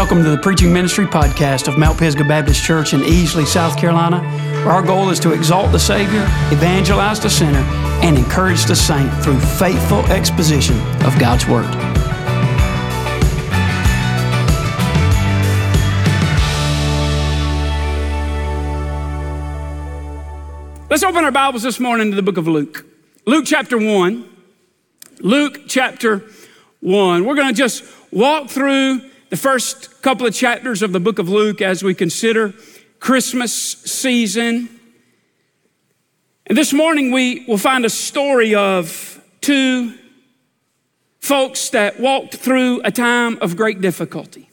Welcome to the Preaching Ministry Podcast of Mount Pisgah Baptist Church in Easley, South Carolina, where our goal is to exalt the Savior, evangelize the sinner, and encourage the saint through faithful exposition of God's Word. Let's open our Bibles this morning to the book of Luke. Luke chapter 1. Luke chapter 1. We're going to just walk through the first couple of chapters of the book of Luke as we consider Christmas season. And this morning we will find a story of two folks that walked through a time of great difficulty.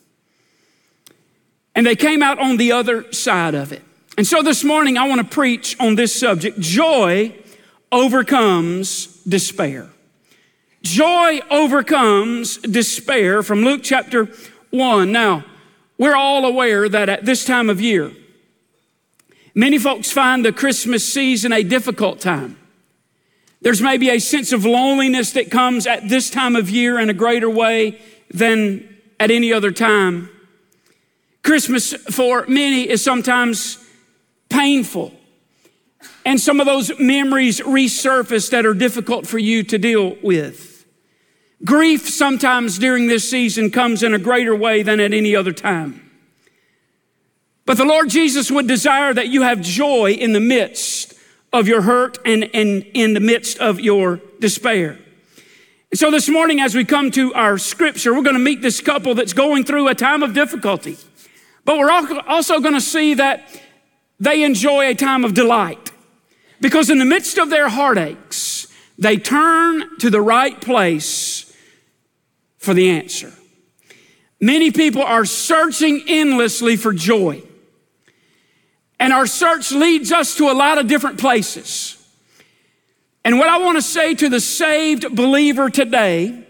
And they came out on the other side of it. And so this morning I want to preach on this subject. Joy overcomes despair. Joy overcomes despair, from Luke chapter 1. Now, we're all aware that at this time of year, many folks find the Christmas season a difficult time. There's maybe a sense of loneliness that comes at this time of year in a greater way than at any other time. Christmas for many is sometimes painful, and some of those memories resurface that are difficult for you to deal with. Grief sometimes during this season comes in a greater way than at any other time. But the Lord Jesus would desire that you have joy in the midst of your hurt and in the midst of your despair. And so this morning, as we come to our scripture, we're going to meet this couple that's going through a time of difficulty. But we're also going to see that they enjoy a time of delight, because in the midst of their heartaches, they turn to the right place for the answer. Many people are searching endlessly for joy, and our search leads us to a lot of different places. And what I want to say to the saved believer today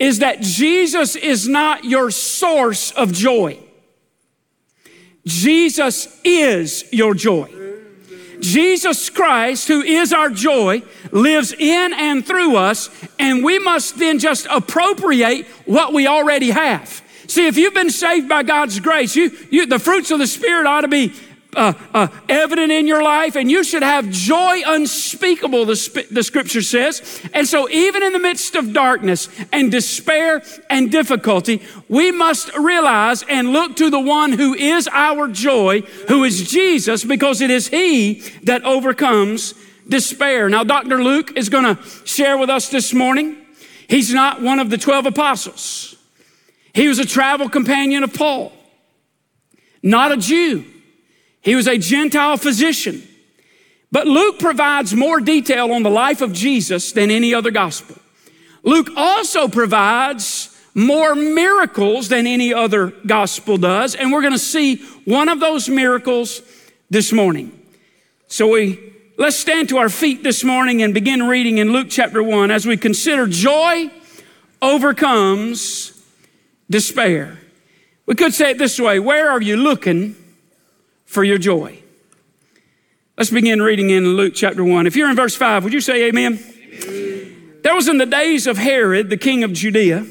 is that Jesus is not your source of joy. Jesus is your joy. Jesus Christ, who is our joy, lives in and through us, and we must then just appropriate what we already have. See, if you've been saved by God's grace, the fruits of the Spirit ought to be evident in your life, and you should have joy unspeakable, the scripture says. And so even in the midst of darkness and despair and difficulty, we must realize and look to the one who is our joy, who is Jesus, because it is he that overcomes despair. Now, Dr. Luke is going to share with us this morning. He's not one of the 12 apostles. He was a travel companion of Paul, not a Jew. He was a Gentile physician. But Luke provides more detail on the life of Jesus than any other gospel. Luke also provides more miracles than any other gospel does, and we're going to see one of those miracles this morning. So let's stand to our feet this morning and begin reading in Luke chapter 1 as we consider joy overcomes despair. We could say it this way: where are you looking for your joy? Let's begin reading in Luke chapter 1. If you're in verse 5, would you say amen? Amen. There was in the days of Herod, the king of Judea,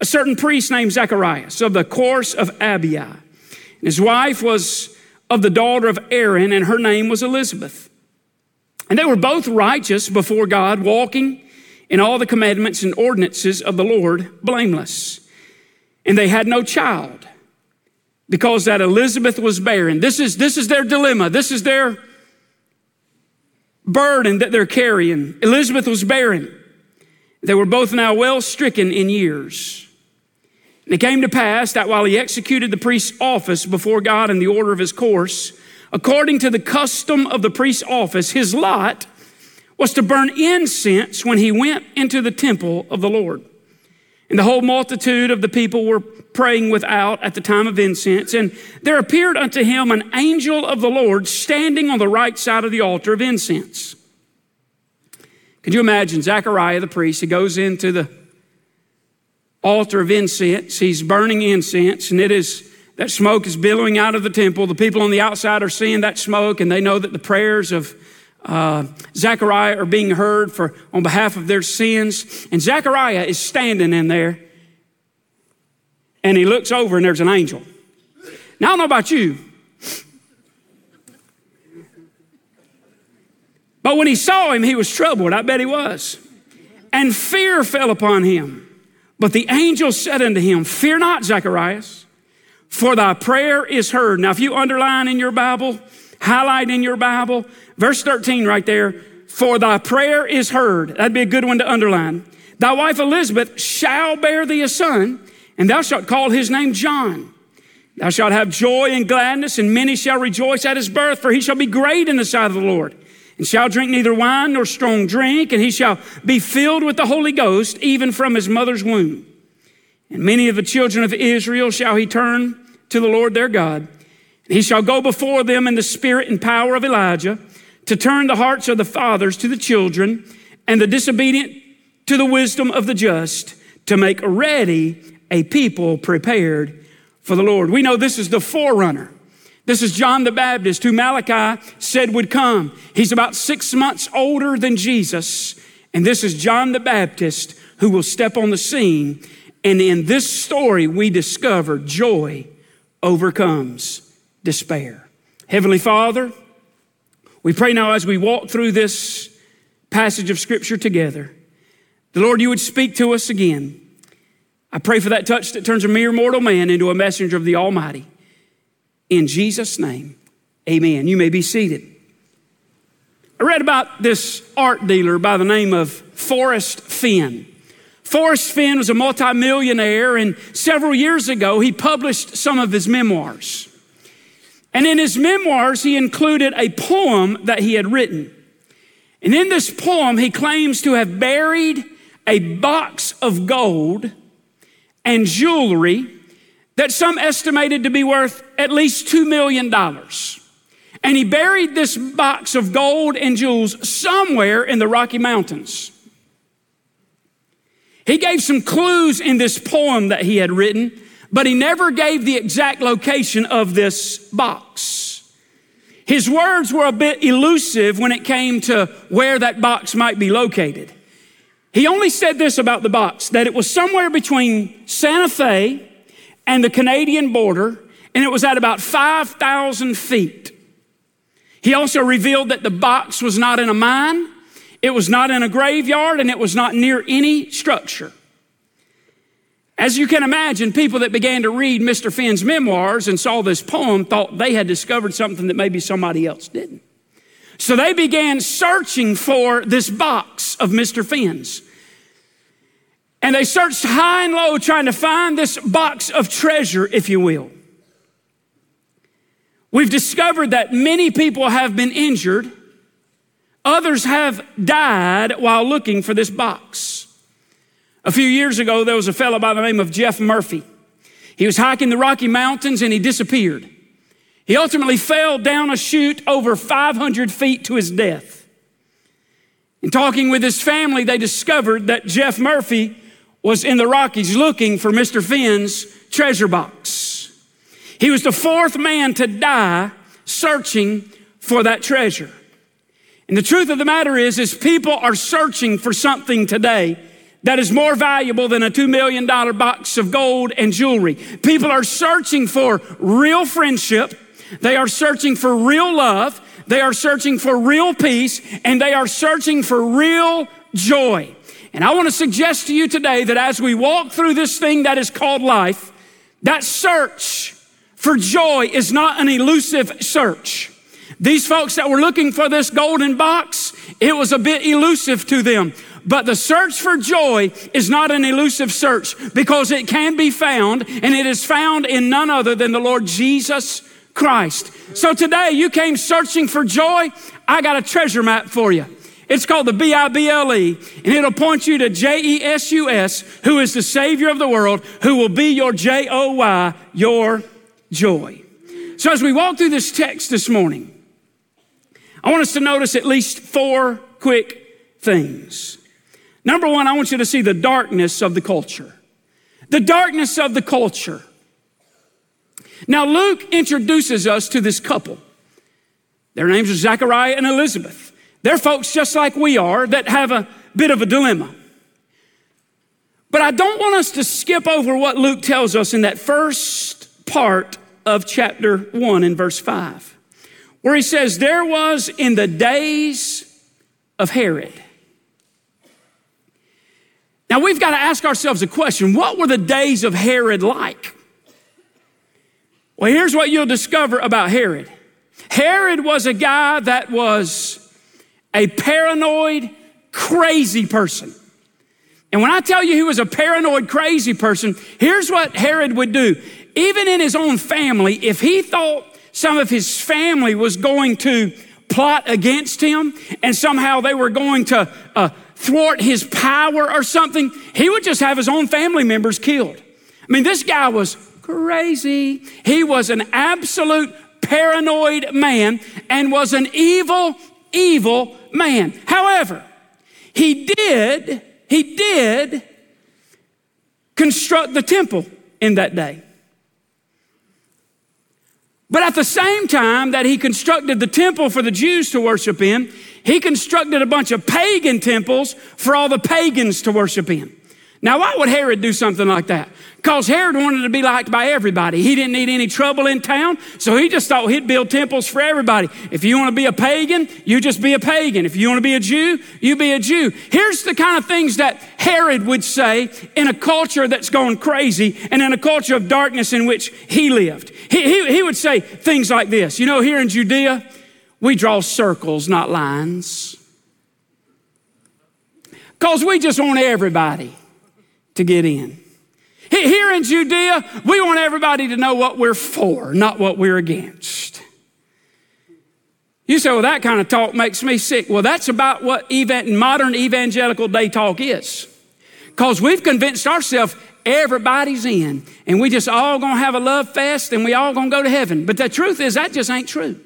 a certain priest named Zechariah, of the course of Abijah. And his wife was of the daughter of Aaron, and her name was Elizabeth. And they were both righteous before God, walking in all the commandments and ordinances of the Lord, blameless. And they had no child, because that Elizabeth was barren. This is their dilemma. This is their burden that they're carrying. Elizabeth was barren. They were both now well stricken in years. And it came to pass that while he executed the priest's office before God in the order of his course, according to the custom of the priest's office, his lot was to burn incense when he went into the temple of the Lord. And the whole multitude of the people were praying without at the time of incense. And there appeared unto him an angel of the Lord standing on the right side of the altar of incense. Could you imagine Zechariah the priest? He goes into the altar of incense. He's burning incense, and that smoke is billowing out of the temple. The people on the outside are seeing that smoke, and they know that the prayers of Zechariah are being heard on behalf of their sins. And Zechariah is standing in there, and he looks over and there's an angel. Now, I don't know about you, but when he saw him, he was troubled. I bet he was. And fear fell upon him. But the angel said unto him, fear not, Zacharias, for thy prayer is heard. Now, if you underline in your Bible, highlight in your Bible, verse 13 right there, for thy prayer is heard. That'd be a good one to underline. Thy wife Elizabeth shall bear thee a son, and thou shalt call his name John. Thou shalt have joy and gladness, and many shall rejoice at his birth, for he shall be great in the sight of the Lord, and shall drink neither wine nor strong drink, and he shall be filled with the Holy Ghost, even from his mother's womb. And many of the children of Israel shall he turn to the Lord their God. And he shall go before them in the spirit and power of Elijah, to turn the hearts of the fathers to the children, and the disobedient to the wisdom of the just, to make ready a people prepared for the Lord. We know this is the forerunner. This is John the Baptist, who Malachi said would come. He's about 6 months older than Jesus. And this is John the Baptist who will step on the scene. And in this story, we discover joy overcomes despair. Heavenly Father, we pray now as we walk through this passage of Scripture together, the Lord, you would speak to us again. I pray for that touch that turns a mere mortal man into a messenger of the Almighty. In Jesus' name, amen. You may be seated. I read about this art dealer by the name of Forrest Finn. Forrest Finn was a multimillionaire, and several years ago, he published some of his memoirs. And in his memoirs, he included a poem that he had written. And in this poem, he claims to have buried a box of gold and jewelry that some estimated to be worth at least $2 million. And he buried this box of gold and jewels somewhere in the Rocky Mountains. He gave some clues in this poem that he had written, but he never gave the exact location of this box. His words were a bit elusive when it came to where that box might be located. He only said this about the box, that it was somewhere between Santa Fe and the Canadian border, and it was at about 5,000 feet. He also revealed that the box was not in a mine, it was not in a graveyard, and it was not near any structure. As you can imagine, people that began to read Mr. Finn's memoirs and saw this poem thought they had discovered something that maybe somebody else didn't. So they began searching for this box of Mr. Finn's. And they searched high and low trying to find this box of treasure, if you will. We've discovered that many people have been injured. Others have died while looking for this box. A few years ago, there was a fellow by the name of Jeff Murphy. He was hiking the Rocky Mountains and he disappeared. He ultimately fell down a chute over 500 feet to his death. In talking with his family, they discovered that Jeff Murphy was in the Rockies looking for Mr. Finn's treasure box. He was the fourth man to die searching for that treasure. And the truth of the matter is people are searching for something today that is more valuable than a $2 million box of gold and jewelry. People are searching for real friendship. They are searching for real love. They are searching for real peace, and they are searching for real joy. And I want to suggest to you today that as we walk through this thing that is called life, that search for joy is not an elusive search. These folks that were looking for this golden box, it was a bit elusive to them. But the search for joy is not an elusive search because it can be found, and it is found in none other than the Lord Jesus Christ. So today you came searching for joy. I got a treasure map for you. It's called the Bible, and it'll point you to Jesus, who is the Savior of the world, who will be your Joy, your joy. So as we walk through this text this morning, I want us to notice at least four quick things. Number one, I want you to see the darkness of the culture. The darkness of the culture. Now, Luke introduces us to this couple. Their names are Zechariah and Elizabeth. They're folks just like we are that have a bit of a dilemma. But I don't want us to skip over what Luke tells us in that first part of chapter 1 in verse 5, where he says, there was in the days of Herod. Now we've got to ask ourselves a question. What were the days of Herod like? Well, here's what you'll discover about Herod. Herod was a guy that was a paranoid, crazy person. And when I tell you he was a paranoid, crazy person, here's what Herod would do. Even in his own family, if he thought some of his family was going to plot against him and somehow they were going to thwart his power or something, he would just have his own family members killed. I mean, this guy was crazy. He was an absolute paranoid man and was an evil man. However, he did construct the temple in that day. But at the same time that he constructed the temple for the Jews to worship in, he constructed a bunch of pagan temples for all the pagans to worship in. Now, why would Herod do something like that? Because Herod wanted to be liked by everybody. He didn't need any trouble in town, so he just thought he'd build temples for everybody. If you want to be a pagan, you just be a pagan. If you want to be a Jew, you be a Jew. Here's the kind of things that Herod would say in a culture that's gone crazy and in a culture of darkness in which he lived. He would say things like this. You know, here in Judea, we draw circles, not lines, because we just want everybody to get in. Here in Judea, we want everybody to know what we're for, not what we're against. You say, well, that kind of talk makes me sick. Well, that's about what modern evangelical day talk is, because we've convinced ourselves everybody's in, and we just all gonna have a love fest, and we all gonna go to heaven. But the truth is, that just ain't true.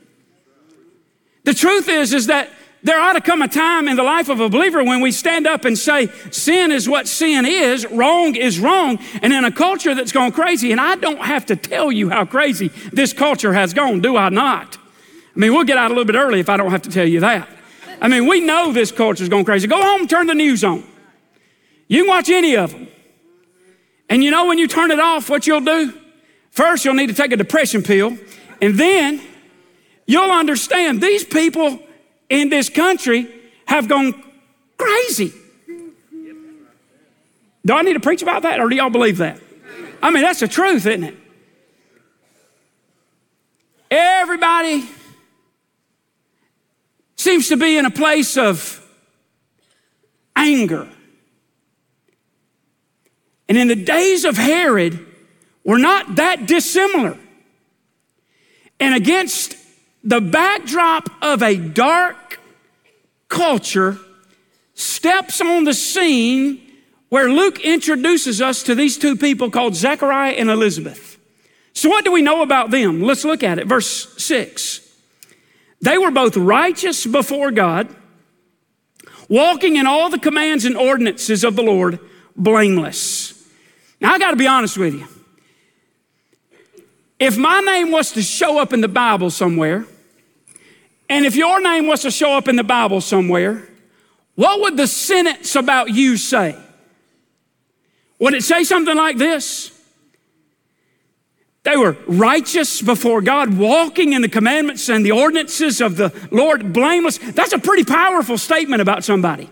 The truth is that there ought to come a time in the life of a believer when we stand up and say, sin is what sin is wrong, and in a culture that's gone crazy, and I don't have to tell you how crazy this culture has gone, do I not? I mean, we'll get out a little bit early if I don't have to tell you that. I mean, we know this culture's gone crazy. Go home and turn the news on. You can watch any of them. And you know when you turn it off, what you'll do? First, you'll need to take a depression pill, and then you'll understand these people in this country have gone crazy. Do I need to preach about that, or do y'all believe that? I mean, that's the truth, isn't it? Everybody seems to be in a place of anger. And in the days of Herod, we're not that dissimilar. And against the backdrop of a dark culture steps on the scene where Luke introduces us to these two people called Zechariah and Elizabeth. So what do we know about them? Let's look at it. Verse 6. They were both righteous before God, walking in all the commands and ordinances of the Lord, blameless. Now, I got to be honest with you. If my name was to show up in the Bible somewhere, and if your name was to show up in the Bible somewhere, what would the sentence about you say? Would it say something like this? They were righteous before God, walking in the commandments and the ordinances of the Lord, blameless. That's a pretty powerful statement about somebody.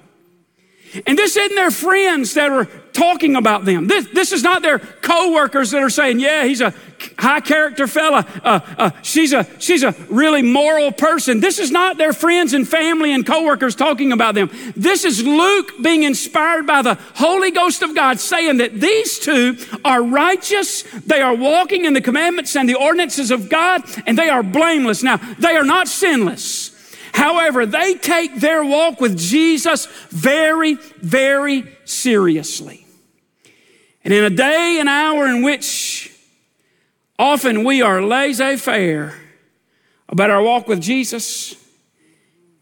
And this isn't their friends that are talking about them. This is not their coworkers that are saying, yeah, he's a high character fella. She's a really moral person. This is not their friends and family and coworkers talking about them. This is Luke being inspired by the Holy Ghost of God saying that these two are righteous. They are walking in the commandments and the ordinances of God, and they are blameless. Now, they are not sinless. However, they take their walk with Jesus very, very seriously. And in a day and hour in which often we are laissez-faire about our walk with Jesus,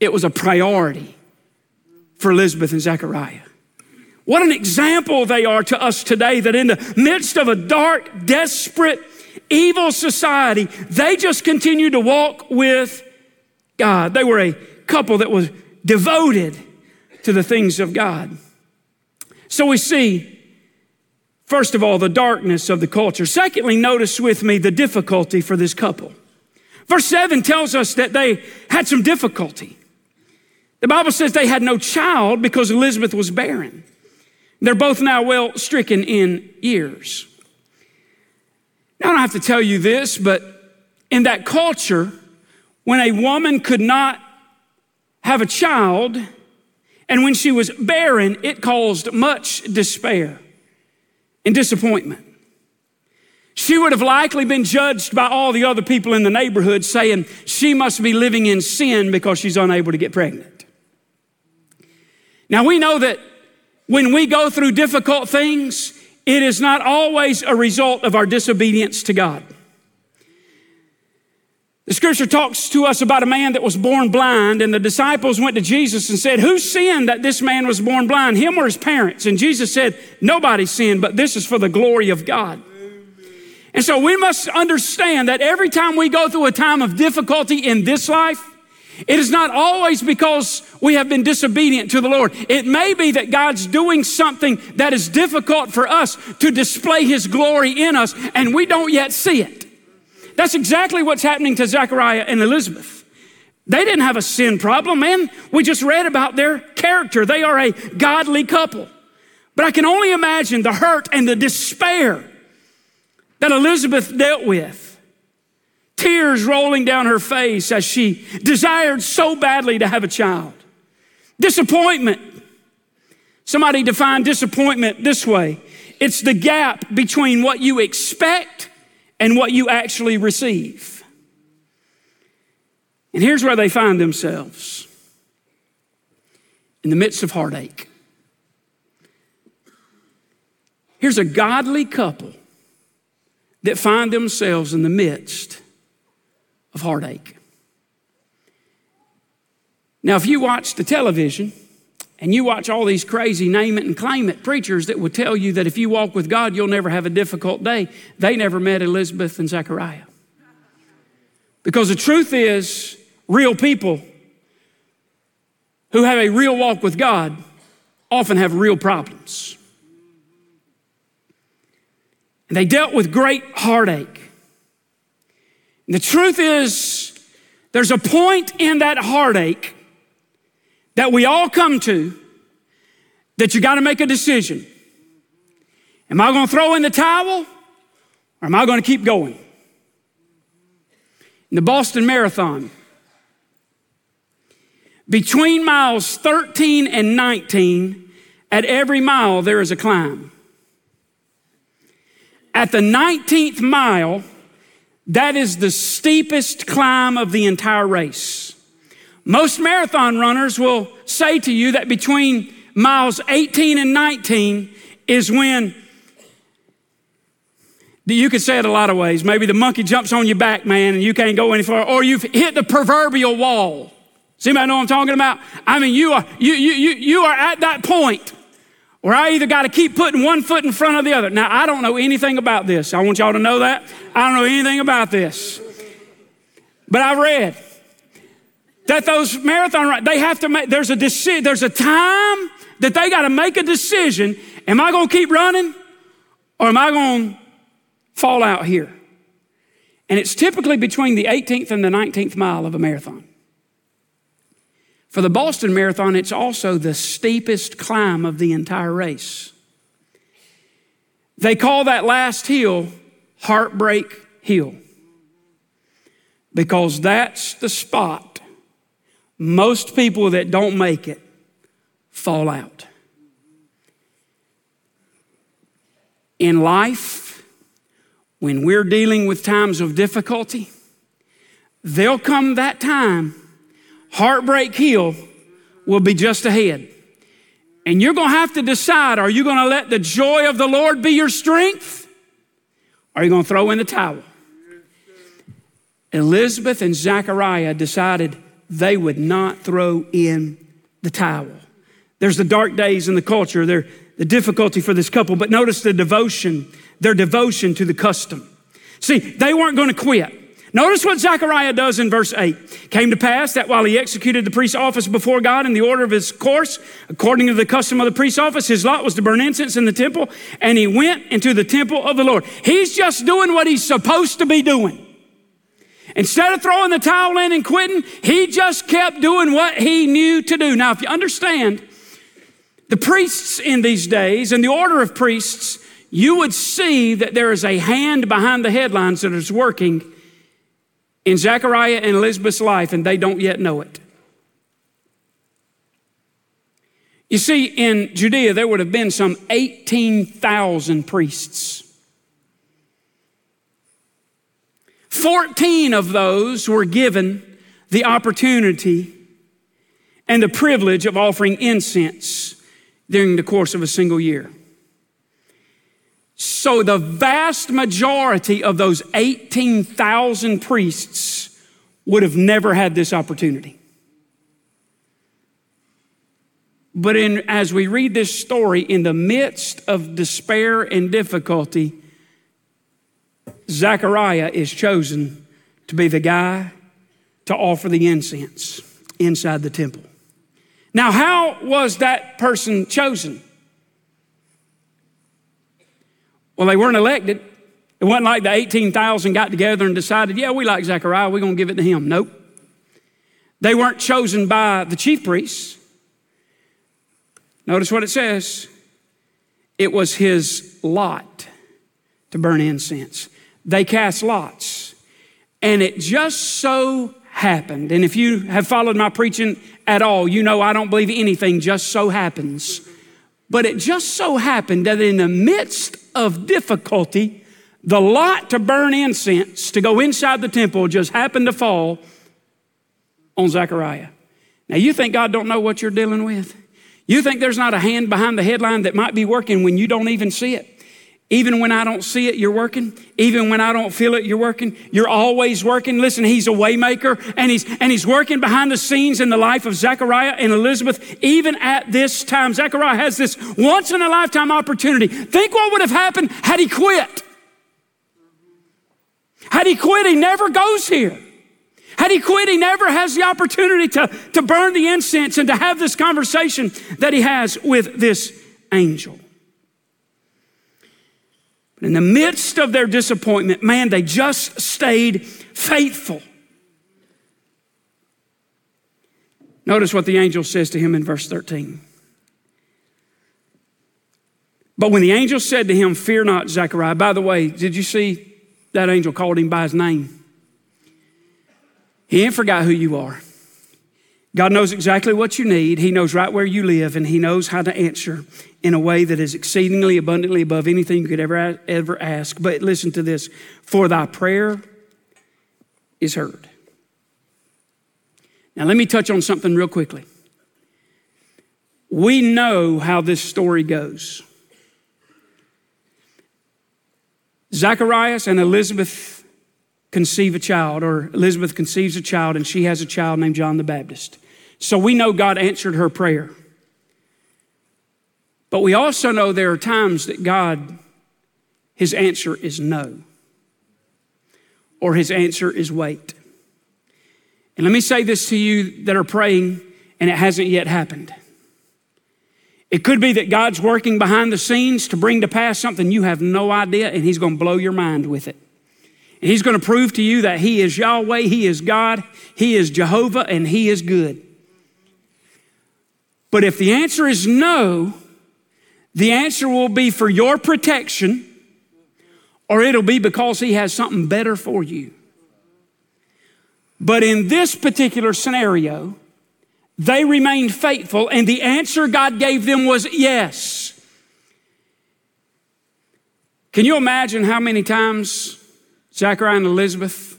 it was a priority for Elizabeth and Zechariah. What an example they are to us today, that in the midst of a dark, desperate, evil society, they just continue to walk with God. They were a couple that was devoted to the things of God. So we see First of all, the darkness of the culture. Secondly, notice with me the difficulty for this couple. Verse 7 tells us that they had some difficulty. The Bible says they had no child because Elizabeth was barren. They're both now well stricken in years. Now, I don't have to tell you this, but in that culture, when a woman could not have a child, and when she was barren, it caused much despair and disappointment. She would have likely been judged by all the other people in the neighborhood, saying she must be living in sin because she's unable to get pregnant. Now, we know that when we go through difficult things, it is not always a result of our disobedience to God. The scripture talks to us about a man that was born blind, and the disciples went to Jesus and said, who sinned that this man was born blind, him or his parents? And Jesus said, nobody sinned, but this is for the glory of God. Amen. And so we must understand that every time we go through a time of difficulty in this life, it is not always because we have been disobedient to the Lord. It may be that God's doing something that is difficult for us to display his glory in us, and we don't yet see it. That's exactly what's happening to Zechariah and Elizabeth. They didn't have a sin problem, man. We just read about their character. They are a godly couple. But I can only imagine the hurt and the despair that Elizabeth dealt with. Tears rolling down her face as she desired so badly to have a child. Disappointment. Somebody defined disappointment this way. It's the gap between what you expect and what you actually receive. And here's where they find themselves. In the midst of heartache. Here's a godly couple that find themselves in the midst of heartache. Now, if you watch the television and you watch all these crazy name it and claim it preachers that will tell you that if you walk with God, you'll never have a difficult day, they never met Elizabeth and Zechariah. Because the truth is, real people who have a real walk with God often have real problems. And they dealt with great heartache. The truth is, there's a point in that heartache that we all come to that you got to make a decision. Am I going to throw in the towel or am I going to keep going? In the Boston Marathon, between miles 13 and 19, at every mile there is a climb. At the 19th mile, that is the steepest climb of the entire race. Most marathon runners will say to you that between miles 18 and 19 is when, you could say it a lot of ways, maybe the monkey jumps on your back, man, and you can't go any further, or you've hit the proverbial wall. Does anybody know what I'm talking about? I mean, you are at that point where I either got to keep putting one foot in front of the other. Now, I don't know anything about this. I want y'all to know that. I don't know anything about this. But I read that those marathon runners, they have to make, there's a time that they got to make a decision. Am I going to keep running or am I going to fall out here? And it's typically between the 18th and the 19th mile of a marathon. For the Boston Marathon, it's also the steepest climb of the entire race. They call that last hill Heartbreak Hill because that's the spot most people that don't make it fall out. In life, when we're dealing with times of difficulty, there'll come that time Heartbreak Hill will be just ahead. And you're going to have to decide, are you going to let the joy of the Lord be your strength? Or are you going to throw in the towel? Elizabeth and Zechariah decided they would not throw in the towel. There's the dark days in the culture. The difficulty for this couple. But notice their devotion to the custom. See, they weren't going to quit. Notice what Zechariah does in verse 8. Came to pass that while he executed the priest's office before God in the order of his course, according to the custom of the priest's office, his lot was to burn incense in the temple, and he went into the temple of the Lord. He's just doing what he's supposed to be doing. Instead of throwing the towel in and quitting, he just kept doing what he knew to do. Now, if you understand the priests in these days and the order of priests, you would see that there is a hand behind the headlines that is working in Zechariah and Elizabeth's life, and they don't yet know it. You see, in Judea, there would have been some 18,000 priests. 14 of those were given the opportunity and the privilege of offering incense during the course of a single year. So the vast majority of those 18,000 priests would have never had this opportunity. But as we read this story, in the midst of despair and difficulty, Zechariah is chosen to be the guy to offer the incense inside the temple. Now, how was that person chosen? Well, they weren't elected. It wasn't like the 18,000 got together and decided, yeah, we like Zechariah, we're going to give it to him. Nope. They weren't chosen by the chief priests. Notice what it says. It was his lot to burn incense. They cast lots. And it just so happened, and if you have followed my preaching at all, you know I don't believe anything just so happens. But it just so happened that in the midst of difficulty, the lot to burn incense, to go inside the temple, just happened to fall on Zechariah. Now, you think God don't know what you're dealing with? You think there's not a hand behind the headline that might be working when you don't even see it? Even when I don't see it, you're working. Even when I don't feel it, you're working. You're always working. Listen, he's a waymaker, and he's working behind the scenes in the life of Zechariah and Elizabeth. Even at this time, Zechariah has this once-in-a-lifetime opportunity. Think what would have happened had he quit. Had he quit, he never goes here. Had he quit, he never has the opportunity to burn the incense and to have this conversation that he has with this angel. In the midst of their disappointment, man, they just stayed faithful. Notice what the angel says to him in verse 13. But when the angel said to him, fear not, Zechariah. By the way, did you see that angel called him by his name? He ain't forgot who you are. God knows exactly what you need. He knows right where you live, and he knows how to answer in a way that is exceedingly abundantly above anything you could ever ask. But listen to this, for thy prayer is heard. Now let me touch on something real quickly. We know how this story goes. Zacharias and Elizabeth conceive a child, or Elizabeth conceives a child, and she has a child named John the Baptist. So we know God answered her prayer. But we also know there are times that God, his answer is no, or his answer is wait. And let me say this to you that are praying and it hasn't yet happened. It could be that God's working behind the scenes to bring to pass something you have no idea, and he's going to blow your mind with it. And he's going to prove to you that he is Yahweh, he is God, he is Jehovah, and he is good. But if the answer is no, the answer will be for your protection, or it'll be because he has something better for you. But in this particular scenario, they remained faithful, and the answer God gave them was yes. Can you imagine how many times Zechariah and Elizabeth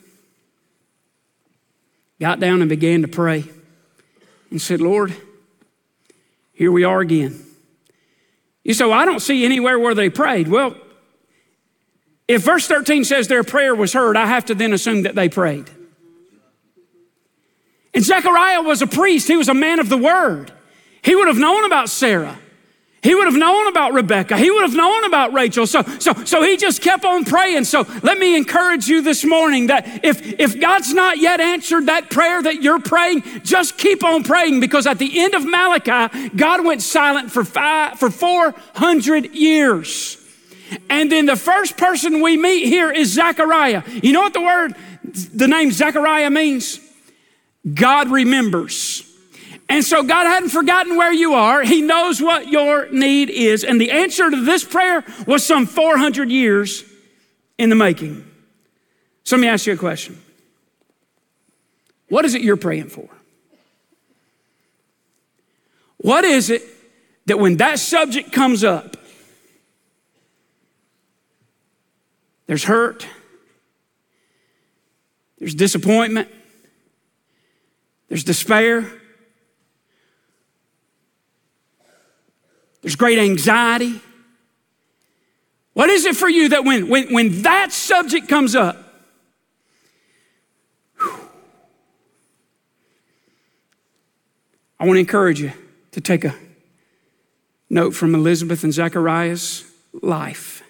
got down and began to pray and said, Lord, here we are again. You say, well, I don't see anywhere where they prayed. Well, if verse 13 says their prayer was heard, I have to then assume that they prayed. And Zechariah was a priest. He was a man of the word. He would have known about Sarah. He would have known about Rebecca. He would have known about Rachel. So he just kept on praying. So let me encourage you this morning that if God's not yet answered that prayer that you're praying, just keep on praying, because at the end of Malachi, God went silent for 400 years. And then the first person we meet here is Zechariah. You know what the name Zechariah means? God remembers. And so God hadn't forgotten where you are. He knows what your need is. And the answer to this prayer was some 400 years in the making. So let me ask you a question. What is it you're praying for? What is it that when that subject comes up, there's hurt, there's disappointment, there's despair, there's great anxiety? What is it for you that when that subject comes up, I want to encourage you to take a note from Elizabeth and Zechariah's life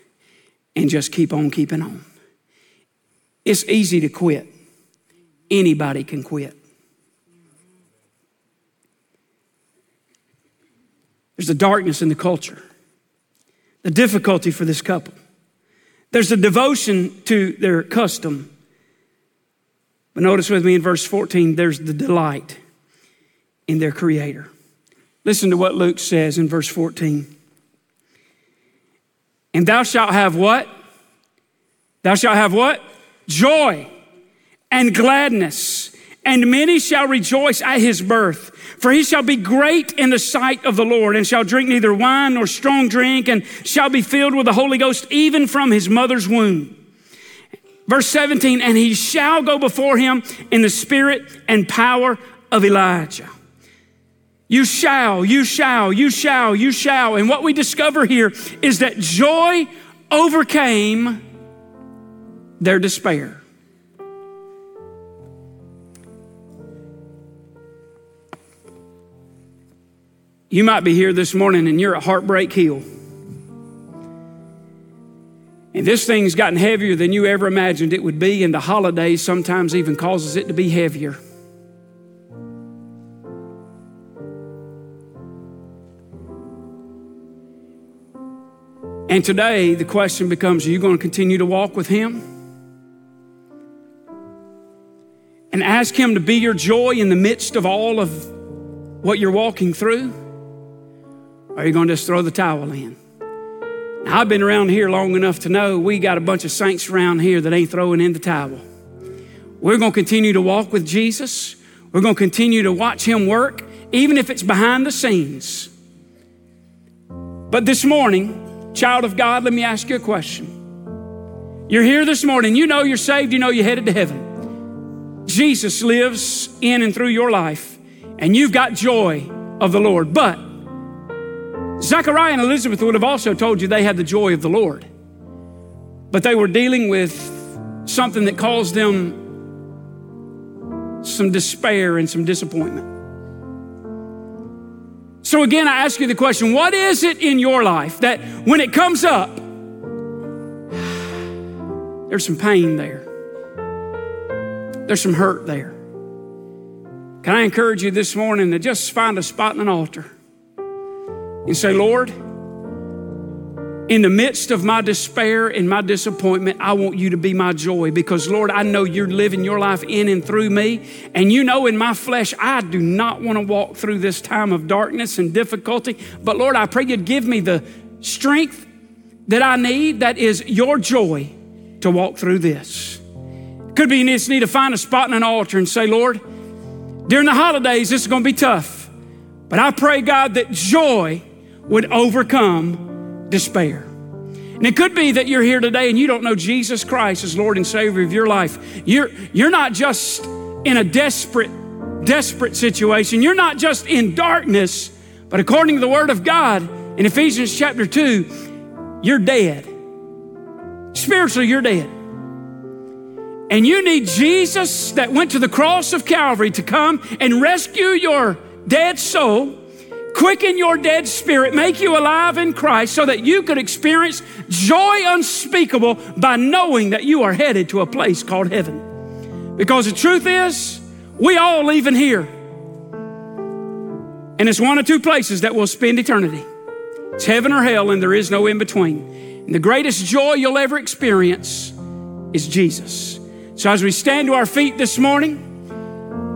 and just keep on keeping on. It's easy to quit. Anybody can quit. There's the darkness in the culture, the difficulty for this couple. There's the devotion to their custom. But notice with me in verse 14, there's the delight in their Creator. Listen to what Luke says in verse 14. And thou shalt have what? Thou shalt have what? Joy and gladness. And many shall rejoice at his birth, for he shall be great in the sight of the Lord, and shall drink neither wine nor strong drink, and shall be filled with the Holy Ghost even from his mother's womb. Verse 17, and he shall go before him in the spirit and power of Elijah. You shall, you shall, you shall, you shall. And what we discover here is that joy overcame their despair. You might be here this morning and you're at Heartbreak Hill. And this thing's gotten heavier than you ever imagined it would be, and the holidays sometimes even causes it to be heavier. And today the question becomes, are you going to continue to walk with him? And ask him to be your joy in the midst of all of what you're walking through? Or are you going to just throw the towel in? Now, I've been around here long enough to know we got a bunch of saints around here that ain't throwing in the towel. We're going to continue to walk with Jesus. We're going to continue to watch him work, even if it's behind the scenes. But this morning, child of God, let me ask you a question. You're here this morning. You know you're saved. You know you're headed to heaven. Jesus lives in and through your life, and you've got joy of the Lord. But Zechariah and Elizabeth would have also told you they had the joy of the Lord, but they were dealing with something that caused them some despair and some disappointment. So again, I ask you the question, what is it in your life that when it comes up, there's some pain there, there's some hurt there? Can I encourage you this morning to just find a spot in an altar and say, Lord, in the midst of my despair and my disappointment, I want you to be my joy, because Lord, I know you're living your life in and through me. And you know in my flesh, I do not want to walk through this time of darkness and difficulty. But Lord, I pray you'd give me the strength that I need, that is your joy, to walk through this. Could be you just need to find a spot in an altar and say, Lord, during the holidays, this is going to be tough, but I pray, God, that joy would overcome despair. And it could be that you're here today and you don't know Jesus Christ as Lord and Savior of your life. You're not just in a desperate situation. You're not just in darkness, but according to the Word of God in Ephesians chapter 2, you're dead. Spiritually, you're dead. And you need Jesus that went to the cross of Calvary to come and rescue your dead soul quicken your dead spirit, make you alive in Christ so that you could experience joy unspeakable by knowing that you are headed to a place called heaven. Because the truth is, we all leaving here. And it's one of two places that we'll spend eternity. It's heaven or hell, and there is no in between. And the greatest joy you'll ever experience is Jesus. So as we stand to our feet this morning,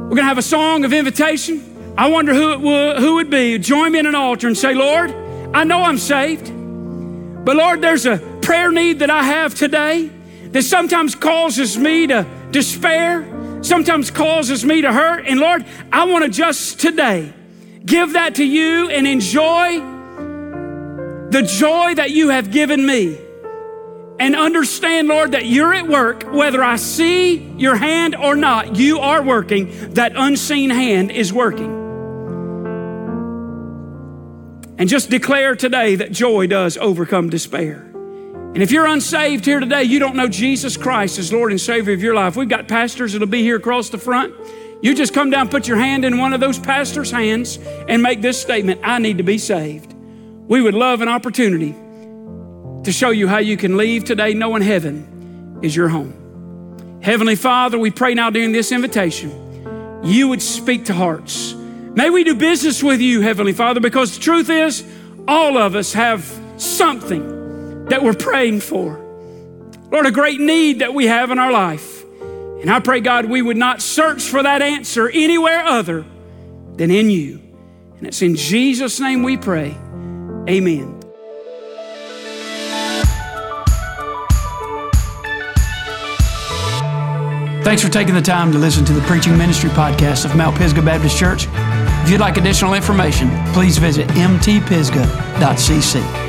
we're going to have a song of invitation. I wonder who it would be. Join me in an altar and say, Lord, I know I'm saved, but Lord, there's a prayer need that I have today that sometimes causes me to despair, sometimes causes me to hurt. And Lord, I want to just today give that to you and enjoy the joy that you have given me. And understand, Lord, that you're at work, whether I see your hand or not, you are working. That unseen hand is working. And just declare today that joy does overcome despair. And if you're unsaved here today, you don't know Jesus Christ as Lord and Savior of your life. We've got pastors that'll be here across the front. You just come down, put your hand in one of those pastors' hands and make this statement, I need to be saved. We would love an opportunity to show you how you can leave today knowing heaven is your home. Heavenly Father, we pray now during this invitation, you would speak to hearts. May we do business with you, Heavenly Father, because the truth is, all of us have something that we're praying for. Lord, a great need that we have in our life. And I pray, God, we would not search for that answer anywhere other than in you. And it's in Jesus' name we pray. Amen. Thanks for taking the time to listen to the Preaching Ministry Podcast of Mount Pisgah Baptist Church. If you'd like additional information, please visit mtpisgah.cc.